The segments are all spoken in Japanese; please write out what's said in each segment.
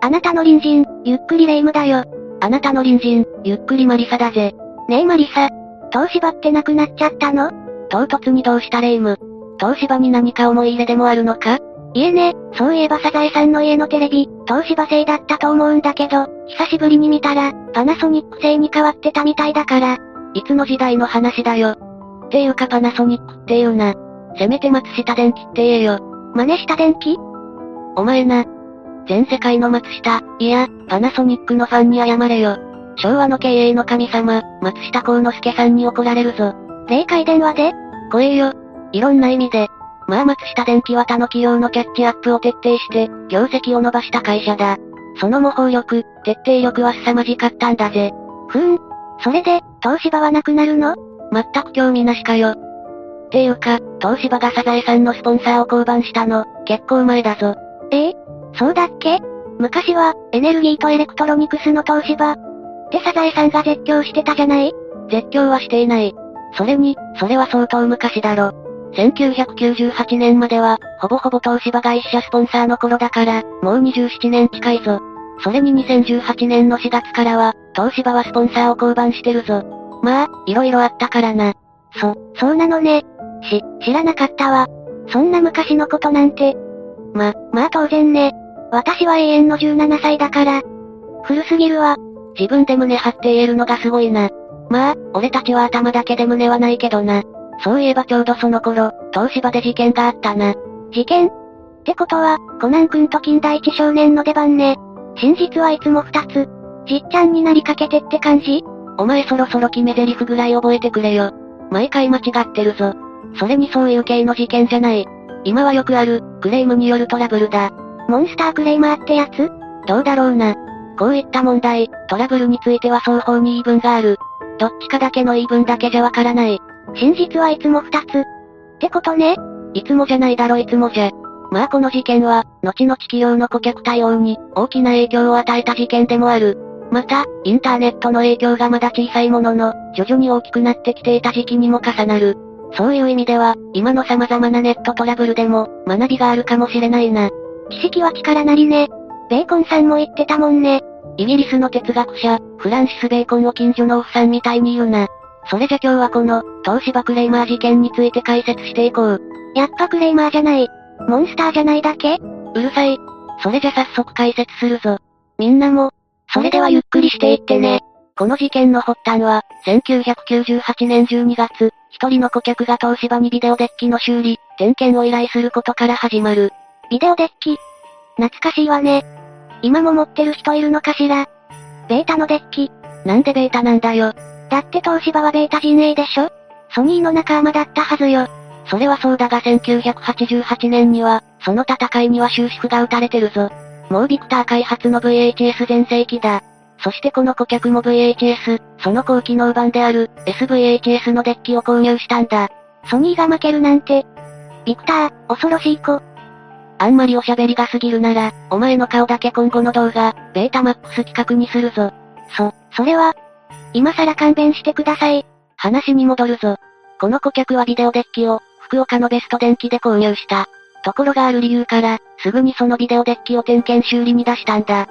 あなたの隣人、ゆっくりレイムだよ。あなたの隣人、ゆっくりマリサだぜ。ねえマリサ、東芝ってなくなっちゃったの？唐突にどうしたレイム。東芝に何か思い入れでもあるのか？いえね、そういえばサザエさんの家のテレビ、東芝製だったと思うんだけど、久しぶりに見たら、パナソニック製に変わってたみたいだから。いつの時代の話だよ。っていうかパナソニックっていうな。せめて松下電器って言えよ。真似した電気？お前な。全世界の松下、いや、パナソニックのファンに謝れよ。昭和の経営の神様、松下幸之助さんに怒られるぞ。霊界電話で？怖えよ。いろんな意味で。まあ松下電器は他の企業のキャッチアップを徹底して、業績を伸ばした会社だ。その模倣力、徹底力は凄まじかったんだぜ。ふーん。それで、東芝はなくなるの？全く興味なしかよ。っていうか、東芝がサザエさんのスポンサーを降板したの、結構前だぞ。そうだっけ？昔は、エネルギーとエレクトロニクスの東芝ってサザエさんが絶叫してたじゃない？絶叫はしていない。それに、それは相当昔だろ。1998年までは、ほぼほぼ東芝が一社スポンサーの頃だから、もう27年近いぞ。それに2018年の4月からは、東芝はスポンサーを降板してるぞ。まあ、いろいろあったからな。そうなのね。知らなかったわ。そんな昔のことなんて。まあ当然ね。私は永遠の17歳だから。古すぎるわ。自分で胸張って言えるのがすごいな。まあ、俺たちは頭だけで胸はないけどな。そういえばちょうどその頃、東芝で事件があったな。事件？ってことは、コナン君と金田一少年の出番ね。真実はいつも二つ。じっちゃんになりかけてって感じ？お前そろそろ決め台詞ぐらい覚えてくれよ。毎回間違ってるぞ。それにそういう系の事件じゃない。今はよくある、クレームによるトラブルだ。モンスタークレーマーってやつ？どうだろうな。こういった問題、トラブルについては双方に言い分がある。どっちかだけの言い分だけじゃわからない。真実はいつも二つ。ってことね。いつもじゃないだろいつもじゃ。まあこの事件は、後々企業の顧客対応に大きな影響を与えた事件でもある。また、インターネットの影響がまだ小さいものの、徐々に大きくなってきていた時期にも重なる。そういう意味では、今の様々なネットトラブルでも、学びがあるかもしれないな。知識は力なりね。ベーコンさんも言ってたもんね。イギリスの哲学者、フランシス・ベーコンを近所のおっさんみたいに言うな。それじゃ今日はこの、東芝クレーマー事件について解説していこう。やっぱクレーマーじゃない。モンスターじゃないだけ？うるさい。それじゃ早速解説するぞ。みんなも、それではゆっくりしていってね。この事件の発端は、1998年12月、一人の顧客が東芝にビデオデッキの修理、点検を依頼することから始まる。ビデオデッキ。懐かしいわね。今も持ってる人いるのかしら。ベータのデッキ。なんでベータなんだよ。だって東芝はベータ陣営でしょ？ソニーの仲間だったはずよ。それはそうだが1988年には、その戦いには終止符が打たれてるぞ。もうビクター開発の VHS 全盛期だ。そしてこの顧客も VHS、その高機能版である S-VHS のデッキを購入したんだ。ソニーが負けるなんて。ビクター、恐ろしい子。あんまりおしゃべりが過ぎるなら、お前の顔だけ今後の動画、ベータマックス企画にするぞ。それは、今更勘弁してください。話に戻るぞ。この顧客はビデオデッキを、福岡のベスト電機で購入した。ところがある理由から、すぐにそのビデオデッキを点検修理に出したんだ。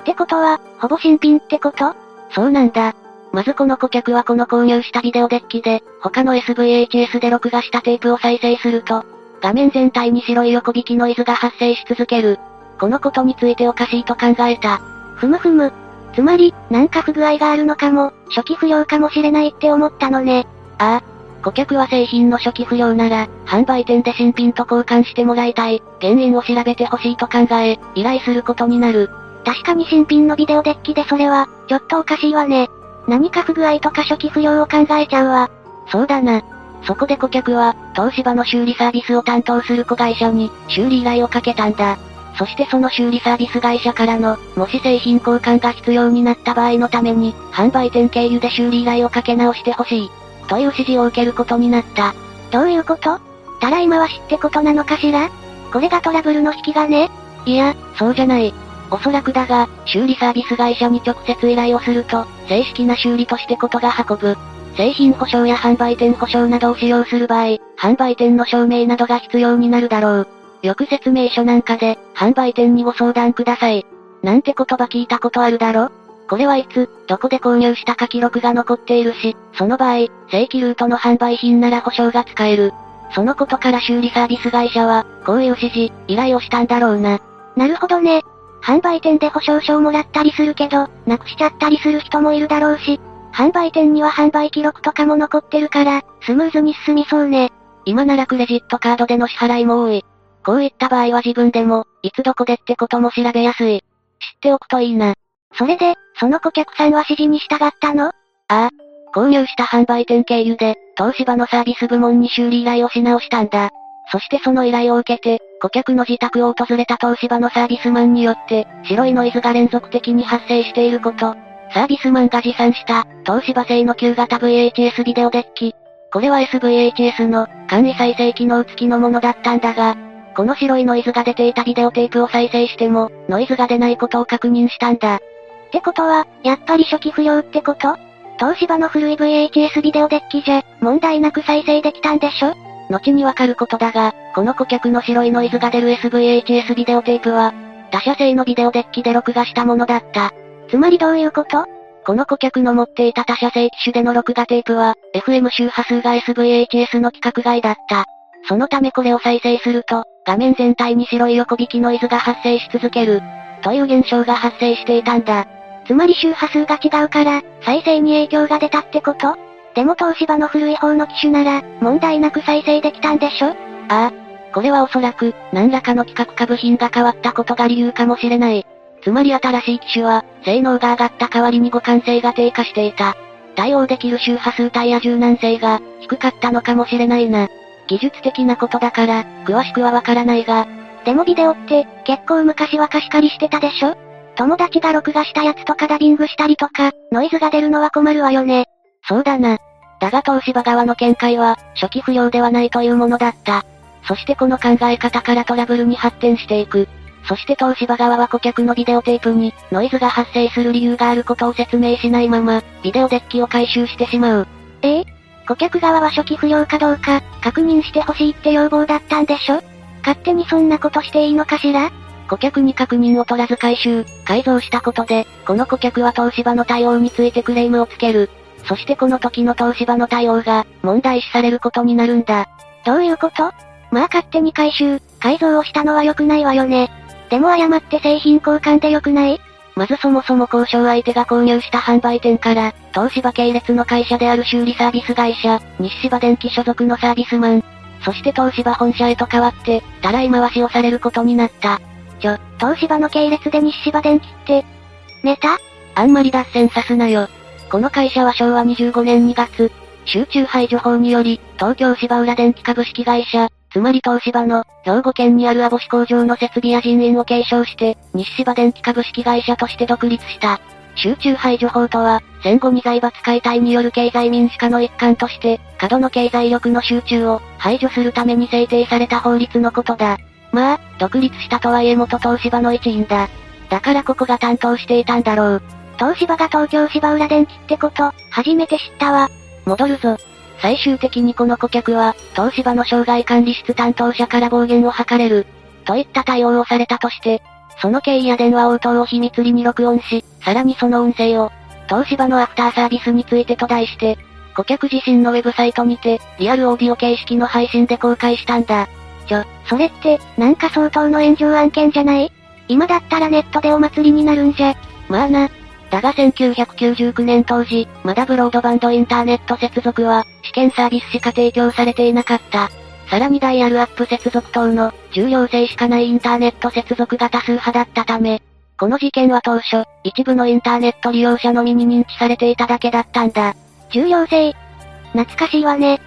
ってことは、ほぼ新品ってこと？そうなんだ。まずこの顧客はこの購入したビデオデッキで、他の SVHS で録画したテープを再生すると、画面全体に白い横引きノイズが発生し続ける。このことについておかしいと考えた。ふむふむ。つまり、なんか不具合があるのかも、初期不良かもしれないって思ったのね。ああ。顧客は製品の初期不良なら、販売店で新品と交換してもらいたい、原因を調べてほしいと考え、依頼することになる。確かに新品のビデオデッキでそれは、ちょっとおかしいわね。何か不具合とか初期不良を考えちゃうわ。そうだな。そこで顧客は、東芝の修理サービスを担当する子会社に、修理依頼をかけたんだ。そしてその修理サービス会社からの、もし製品交換が必要になった場合のために、販売店経由で修理依頼をかけ直してほしい、という指示を受けることになった。どういうこと？たらい回しってことなのかしら？これがトラブルの引き金？いや、そうじゃない。おそらくだが、修理サービス会社に直接依頼をすると、正式な修理としてことが運ぶ。製品保証や販売店保証などを使用する場合、販売店の証明などが必要になるだろう。よく説明書なんかで、販売店にご相談ください、なんて言葉聞いたことあるだろ？これはいつ、どこで購入したか記録が残っているし、その場合、正規ルートの販売品なら保証が使える。そのことから修理サービス会社は、こういう指示、依頼をしたんだろうな。なるほどね。販売店で保証書をもらったりするけど、なくしちゃったりする人もいるだろうし、販売店には販売記録とかも残ってるから、スムーズに進みそうね。今ならクレジットカードでの支払いも多い。こういった場合は自分でも、いつどこでってことも調べやすい。知っておくといいな。それで、その顧客さんは指示に従ったの？ああ。購入した販売店経由で、東芝のサービス部門に修理依頼をし直したんだ。そしてその依頼を受けて、顧客の自宅を訪れた東芝のサービスマンによって、白いノイズが連続的に発生していること。サービスマンが持参した、東芝製の旧型 VHS ビデオデッキ。これは S-VHS の、簡易再生機能付きのものだったんだが、この白いノイズが出ていたビデオテープを再生しても、ノイズが出ないことを確認したんだ。ってことは、やっぱり初期不良ってこと？東芝の古い VHS ビデオデッキじゃ、問題なく再生できたんでしょ？後にわかることだが、この顧客の白いノイズが出る S-VHS ビデオテープは、他社製のビデオデッキで録画したものだった。つまりどういうこと？この顧客の持っていた他社製機種での録画テープは、FM 周波数が S-VHS の規格外だった。そのためこれを再生すると、画面全体に白い横引きノイズが発生し続ける、という現象が発生していたんだ。つまり周波数が違うから、再生に影響が出たってこと？でも東芝の古い方の機種なら、問題なく再生できたんでしょ？ああ。これはおそらく、何らかの規格か部品が変わったことが理由かもしれない。つまり新しい機種は、性能が上がった代わりに互換性が低下していた。対応できる周波数帯や柔軟性が、低かったのかもしれないな。技術的なことだから、詳しくはわからないが。でもビデオって、結構昔は貸し借りしてたでしょ？友達が録画したやつとかダビングしたりとか、ノイズが出るのは困るわよね。そうだな。だが東芝側の見解は、初期不良ではないというものだった。そしてこの考え方からトラブルに発展していく。そして東芝側は顧客のビデオテープに、ノイズが発生する理由があることを説明しないまま、ビデオデッキを回収してしまう。顧客側は初期不良かどうか、確認してほしいって要望だったんでしょ？勝手にそんなことしていいのかしら？顧客に確認を取らず回収、改造したことで、この顧客は東芝の対応についてクレームをつける。そしてこの時の東芝の対応が、問題視されることになるんだ。どういうこと？まあ勝手に回収、改造をしたのは良くないわよね。でも誤って製品交換で良くない？まずそもそも交渉相手が購入した販売店から、東芝系列の会社である修理サービス会社、西芝電機所属のサービスマン、そして東芝本社へと変わって、たらい回しをされることになった。東芝の系列で西芝電機って、ネタ？あんまり脱線さすなよ。この会社は昭和25年2月、集中排除法により、東京芝浦電機株式会社、つまり東芝の、兵庫県にある網干工場の設備や人員を継承して、西芝電機株式会社として独立した。集中排除法とは、戦後に財閥解体による経済民主化の一環として、過度の経済力の集中を排除するために制定された法律のことだ。まあ、独立したとはいえ元東芝の一員だ。だからここが担当していたんだろう。東芝が東京芝浦電機ってこと、初めて知ったわ。戻るぞ。最終的にこの顧客は、東芝の障害管理室担当者から暴言を吐かれる、といった対応をされたとして、その経緯や電話応答を秘密裏に録音し、さらにその音声を、東芝のアフターサービスについてと題して、顧客自身のウェブサイトにて、リアルオーディオ形式の配信で公開したんだ。それって、なんか相当の炎上案件じゃない？今だったらネットでお祭りになるんじゃ。まあな。だが1999年当時、まだブロードバンドインターネット接続は、試験サービスしか提供されていなかった。さらにダイヤルアップ接続等の、重要性しかないインターネット接続が多数派だったため、この事件は当初、一部のインターネット利用者のみに認知されていただけだったんだ。重要性。懐かしいわね。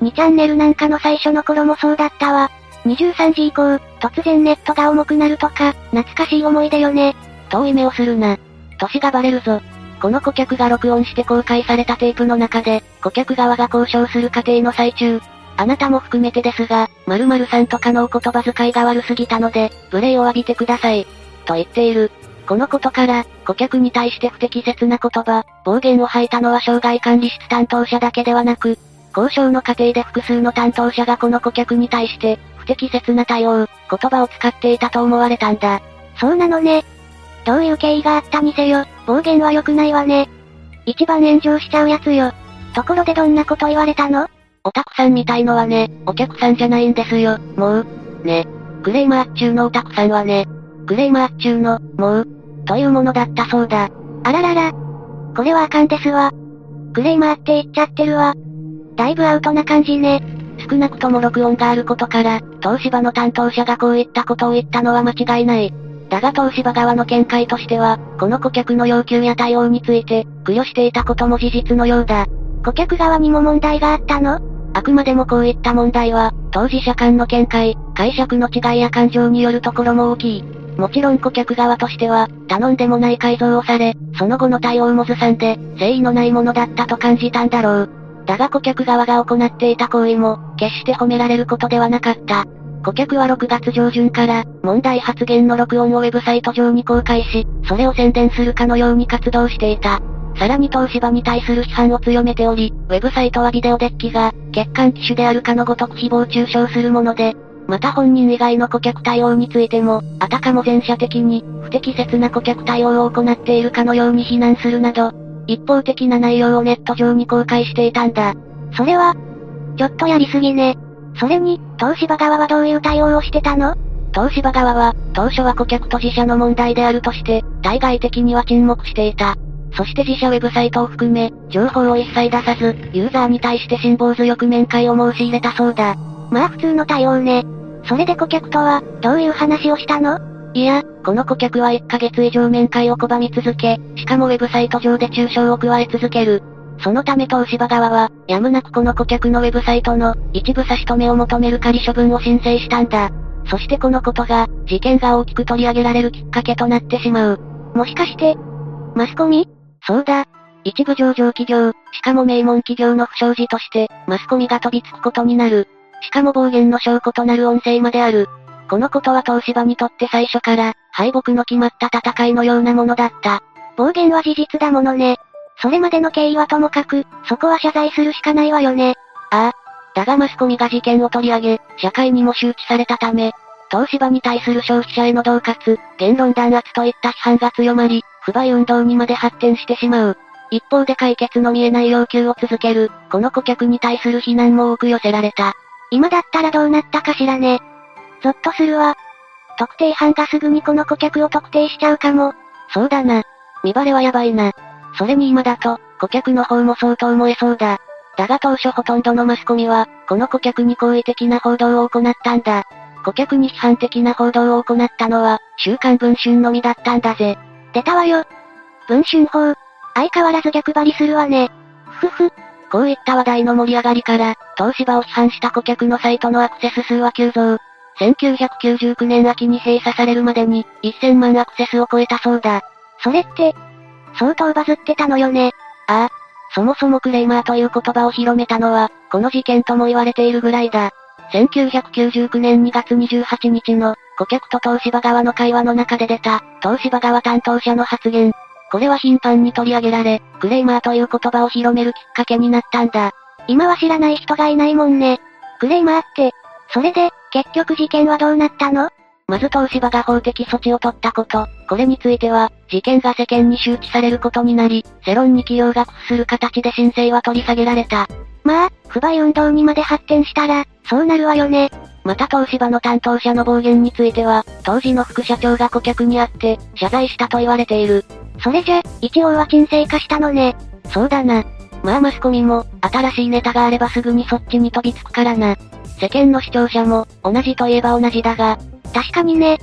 2チャンネルなんかの最初の頃もそうだったわ。23時以降、突然ネットが重くなるとか、懐かしい思い出よね。遠い目をするな。歳がバレるぞ。この顧客が録音して公開されたテープの中で、顧客側が交渉する過程の最中、あなたも含めてですが、〇〇さんとかのお言葉遣いが悪すぎたので、無礼を浴びてください。と言っている。このことから、顧客に対して不適切な言葉、暴言を吐いたのは障害管理室担当者だけではなく、交渉の過程で複数の担当者がこの顧客に対して、不適切な対応、言葉を使っていたと思われたんだ。そうなのね。どういう経緯があったにせよ、暴言は良くないわね。一番炎上しちゃうやつよ。ところでどんなこと言われたの？おたくさんみたいのはね、お客さんじゃないんですよ、もう。ね。クレーマー中のおたくさんはね、クレーマー中の、もう、というものだったそうだ。あららら。これはあかんですわ。クレーマーって言っちゃってるわ。だいぶアウトな感じね。少なくとも録音があることから、東芝の担当者がこういったことを言ったのは間違いない。だが東芝側の見解としては、この顧客の要求や対応について、苦慮していたことも事実のようだ。顧客側にも問題があったの？あくまでもこういった問題は、当事者間の見解、解釈の違いや感情によるところも大きい。もちろん顧客側としては、頼んでもない改造をされ、その後の対応もずさんで、誠意のないものだったと感じたんだろう。だが顧客側が行っていた行為も、決して褒められることではなかった。顧客は6月上旬から、問題発言の録音をウェブサイト上に公開し、それを宣伝するかのように活動していた。さらに東芝に対する批判を強めており、ウェブサイトはビデオデッキが、欠陥機種であるかのごとく誹謗中傷するもので、また本人以外の顧客対応についても、あたかも全社的に、不適切な顧客対応を行っているかのように非難するなど、一方的な内容をネット上に公開していたんだ。それは、ちょっとやりすぎね。それに、東芝側はどういう対応をしてたの？東芝側は、当初は顧客と自社の問題であるとして、対外的には沈黙していた。そして自社ウェブサイトを含め、情報を一切出さず、ユーザーに対して辛抱強く面会を申し入れたそうだ。まあ普通の対応ね。それで顧客とは、どういう話をしたの？いや、この顧客は1ヶ月以上面会を拒み続け、しかもウェブサイト上で中傷を加え続ける。そのため東芝側は、やむなくこの顧客のウェブサイトの一部差し止めを求める仮処分を申請したんだ。そしてこのことが、事件が大きく取り上げられるきっかけとなってしまう。もしかして、マスコミ？そうだ。一部上場企業、しかも名門企業の不祥事として、マスコミが飛びつくことになる。しかも暴言の証拠となる音声まである。このことは東芝にとって最初から、敗北の決まった戦いのようなものだった。暴言は事実だものね。それまでの経緯はともかく、そこは謝罪するしかないわよね。ああ。だがマスコミが事件を取り上げ、社会にも周知されたため、東芝に対する消費者への恫喝、言論弾圧といった批判が強まり、不買運動にまで発展してしまう。一方で解決の見えない要求を続ける、この顧客に対する非難も多く寄せられた。今だったらどうなったかしらね。ゾッとするわ。特定班がすぐにこの顧客を特定しちゃうかも。そうだな。見バレはやばいな。それに今だと、顧客の方も相当燃えそうだ。だが当初ほとんどのマスコミは、この顧客に好意的な報道を行ったんだ。顧客に批判的な報道を行ったのは、週刊文春のみだったんだぜ。出たわよ。文春法。相変わらず逆張りするわね。ふふ。こういった話題の盛り上がりから、東芝を批判した顧客のサイトのアクセス数は急増。1999年秋に閉鎖されるまでに、1000万アクセスを超えたそうだ。それって、相当バズってたのよね。ああ。そもそもクレーマーという言葉を広めたのは、この事件とも言われているぐらいだ。1999年2月28日の、顧客と東芝側の会話の中で出た、東芝側担当者の発言。これは頻繁に取り上げられ、クレーマーという言葉を広めるきっかけになったんだ。今は知らない人がいないもんね。クレーマーって、それで、結局事件はどうなったの？まず東芝が法的措置を取ったこと、これについては、事件が世間に周知されることになり、世論に企業が屈する形で申請は取り下げられた。まあ、不買運動にまで発展したら、そうなるわよね。また東芝の担当者の暴言については、当時の副社長が顧客に会って、謝罪したと言われている。それじゃ、一応は沈静化したのね。そうだな。まあマスコミも、新しいネタがあればすぐにそっちに飛びつくからな。世間の視聴者も、同じといえば同じだが、確かにね。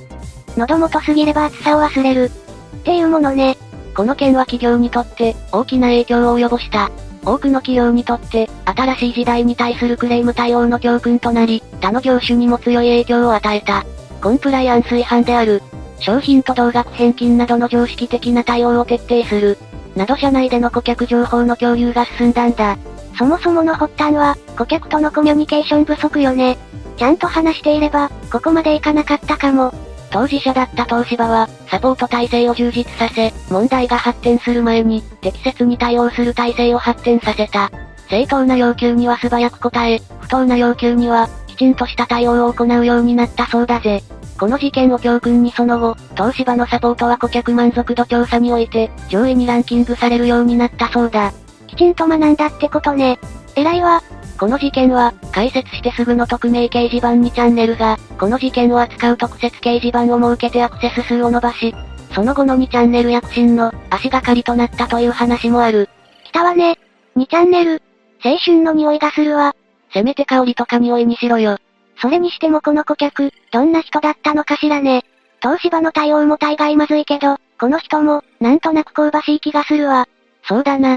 喉元すぎれば暑さを忘れる。っていうものね。この件は企業にとって、大きな影響を及ぼした。多くの企業にとって、新しい時代に対するクレーム対応の教訓となり、他の業種にも強い影響を与えた。コンプライアンス違反である、商品と同額返金などの常識的な対応を徹底する、など社内での顧客情報の共有が進んだんだ。そもそもの発端は、顧客とのコミュニケーション不足よね。ちゃんと話していれば、ここまでいかなかったかも。当事者だった東芝は、サポート体制を充実させ、問題が発展する前に、適切に対応する体制を発展させた。正当な要求には素早く答え、不当な要求には、きちんとした対応を行うようになったそうだぜ。この事件を教訓にその後、東芝のサポートは顧客満足度調査において、上位にランキングされるようになったそうだ。きちんと学んだってことね。偉いわ。この事件は、解説してすぐの匿名掲示板2チャンネルが、この事件を扱う特設掲示板を設けてアクセス数を伸ばし、その後の2チャンネル躍進の足がかりとなったという話もある。来たわね。2チャンネル。青春の匂いがするわ。せめて香りとか匂いにしろよ。それにしてもこの顧客、どんな人だったのかしらね。東芝の対応も大概まずいけど、この人も、なんとなく香ばしい気がするわ。そうだな。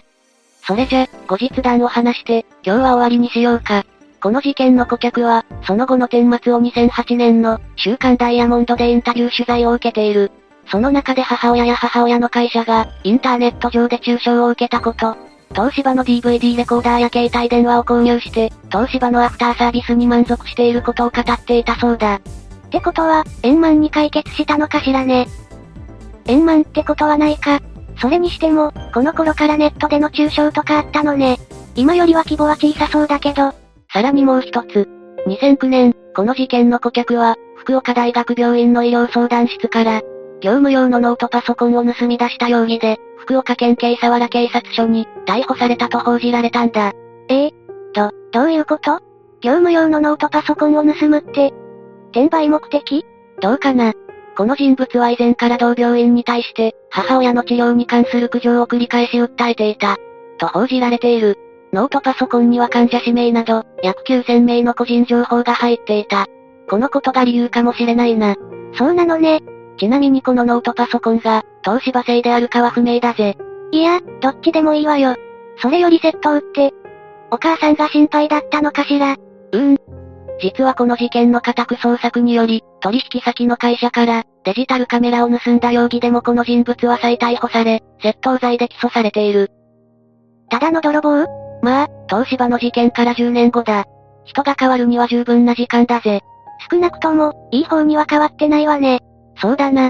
それじゃ、後日談を話して、今日は終わりにしようか。この事件の顧客は、その後の顛末を2008年の、週刊ダイヤモンドでインタビュー取材を受けている。その中で母親や母親の会社が、インターネット上で中傷を受けたこと。東芝の DVD レコーダーや携帯電話を購入して、東芝のアフターサービスに満足していることを語っていたそうだ。ってことは、円満に解決したのかしらね。円満ってことはないか。それにしても、この頃からネットでの中傷とかあったのね。今よりは規模は小さそうだけど。さらにもう一つ。2009年、この事件の顧客は、福岡大学病院の医療相談室から、業務用のノートパソコンを盗み出した容疑で、福岡県警佐原警察署に、逮捕されたと報じられたんだ。どういうこと?業務用のノートパソコンを盗むって、転売目的?どうかな。この人物は以前から同病院に対して、母親の治療に関する苦情を繰り返し訴えていた、と報じられている。ノートパソコンには患者氏名など、約9000名の個人情報が入っていた。このことが理由かもしれないな。そうなのね。ちなみにこのノートパソコンが、東芝製であるかは不明だぜ。いや、どっちでもいいわよ。それよりセット売って、お母さんが心配だったのかしら。実はこの事件の家宅捜索により、取引先の会社から、デジタルカメラを盗んだ容疑でもこの人物は再逮捕され、窃盗罪で起訴されている。ただの泥棒?まあ、東芝の事件から10年後だ。人が変わるには十分な時間だぜ。少なくとも、いい方には変わってないわね。そうだな。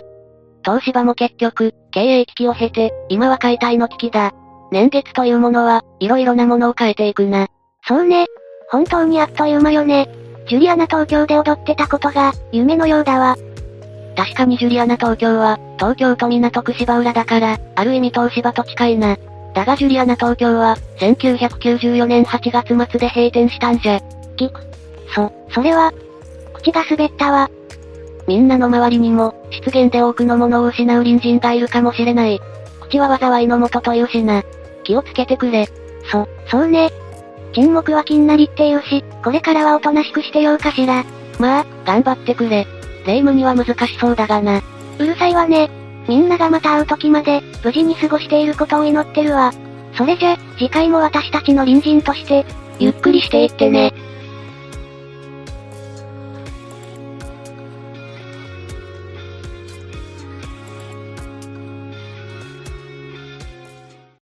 東芝も結局、経営危機を経て、今は解体の危機だ。年月というものは、いろいろなものを変えていくな。そうね。本当にあっという間よね。ジュリアナ東京で踊ってたことが、夢のようだわ。確かにジュリアナ東京は、東京都港区芝浦だから、ある意味東芝と近いな。だがジュリアナ東京は、1994年8月末で閉店したんじゃ。それは、口が滑ったわ。みんなの周りにも、失言で多くのものを失う隣人がいるかもしれない。口は災いの元というしな。気をつけてくれ。そうね。沈黙は禁なりって言うし、これからはおとなしくしてようかしら。まあ、頑張ってくれ。霊夢には難しそうだがな。うるさいわね。みんながまた会う時まで、無事に過ごしていることを祈ってるわ。それじゃ、次回も私たちの隣人として、ゆっくりしていってね。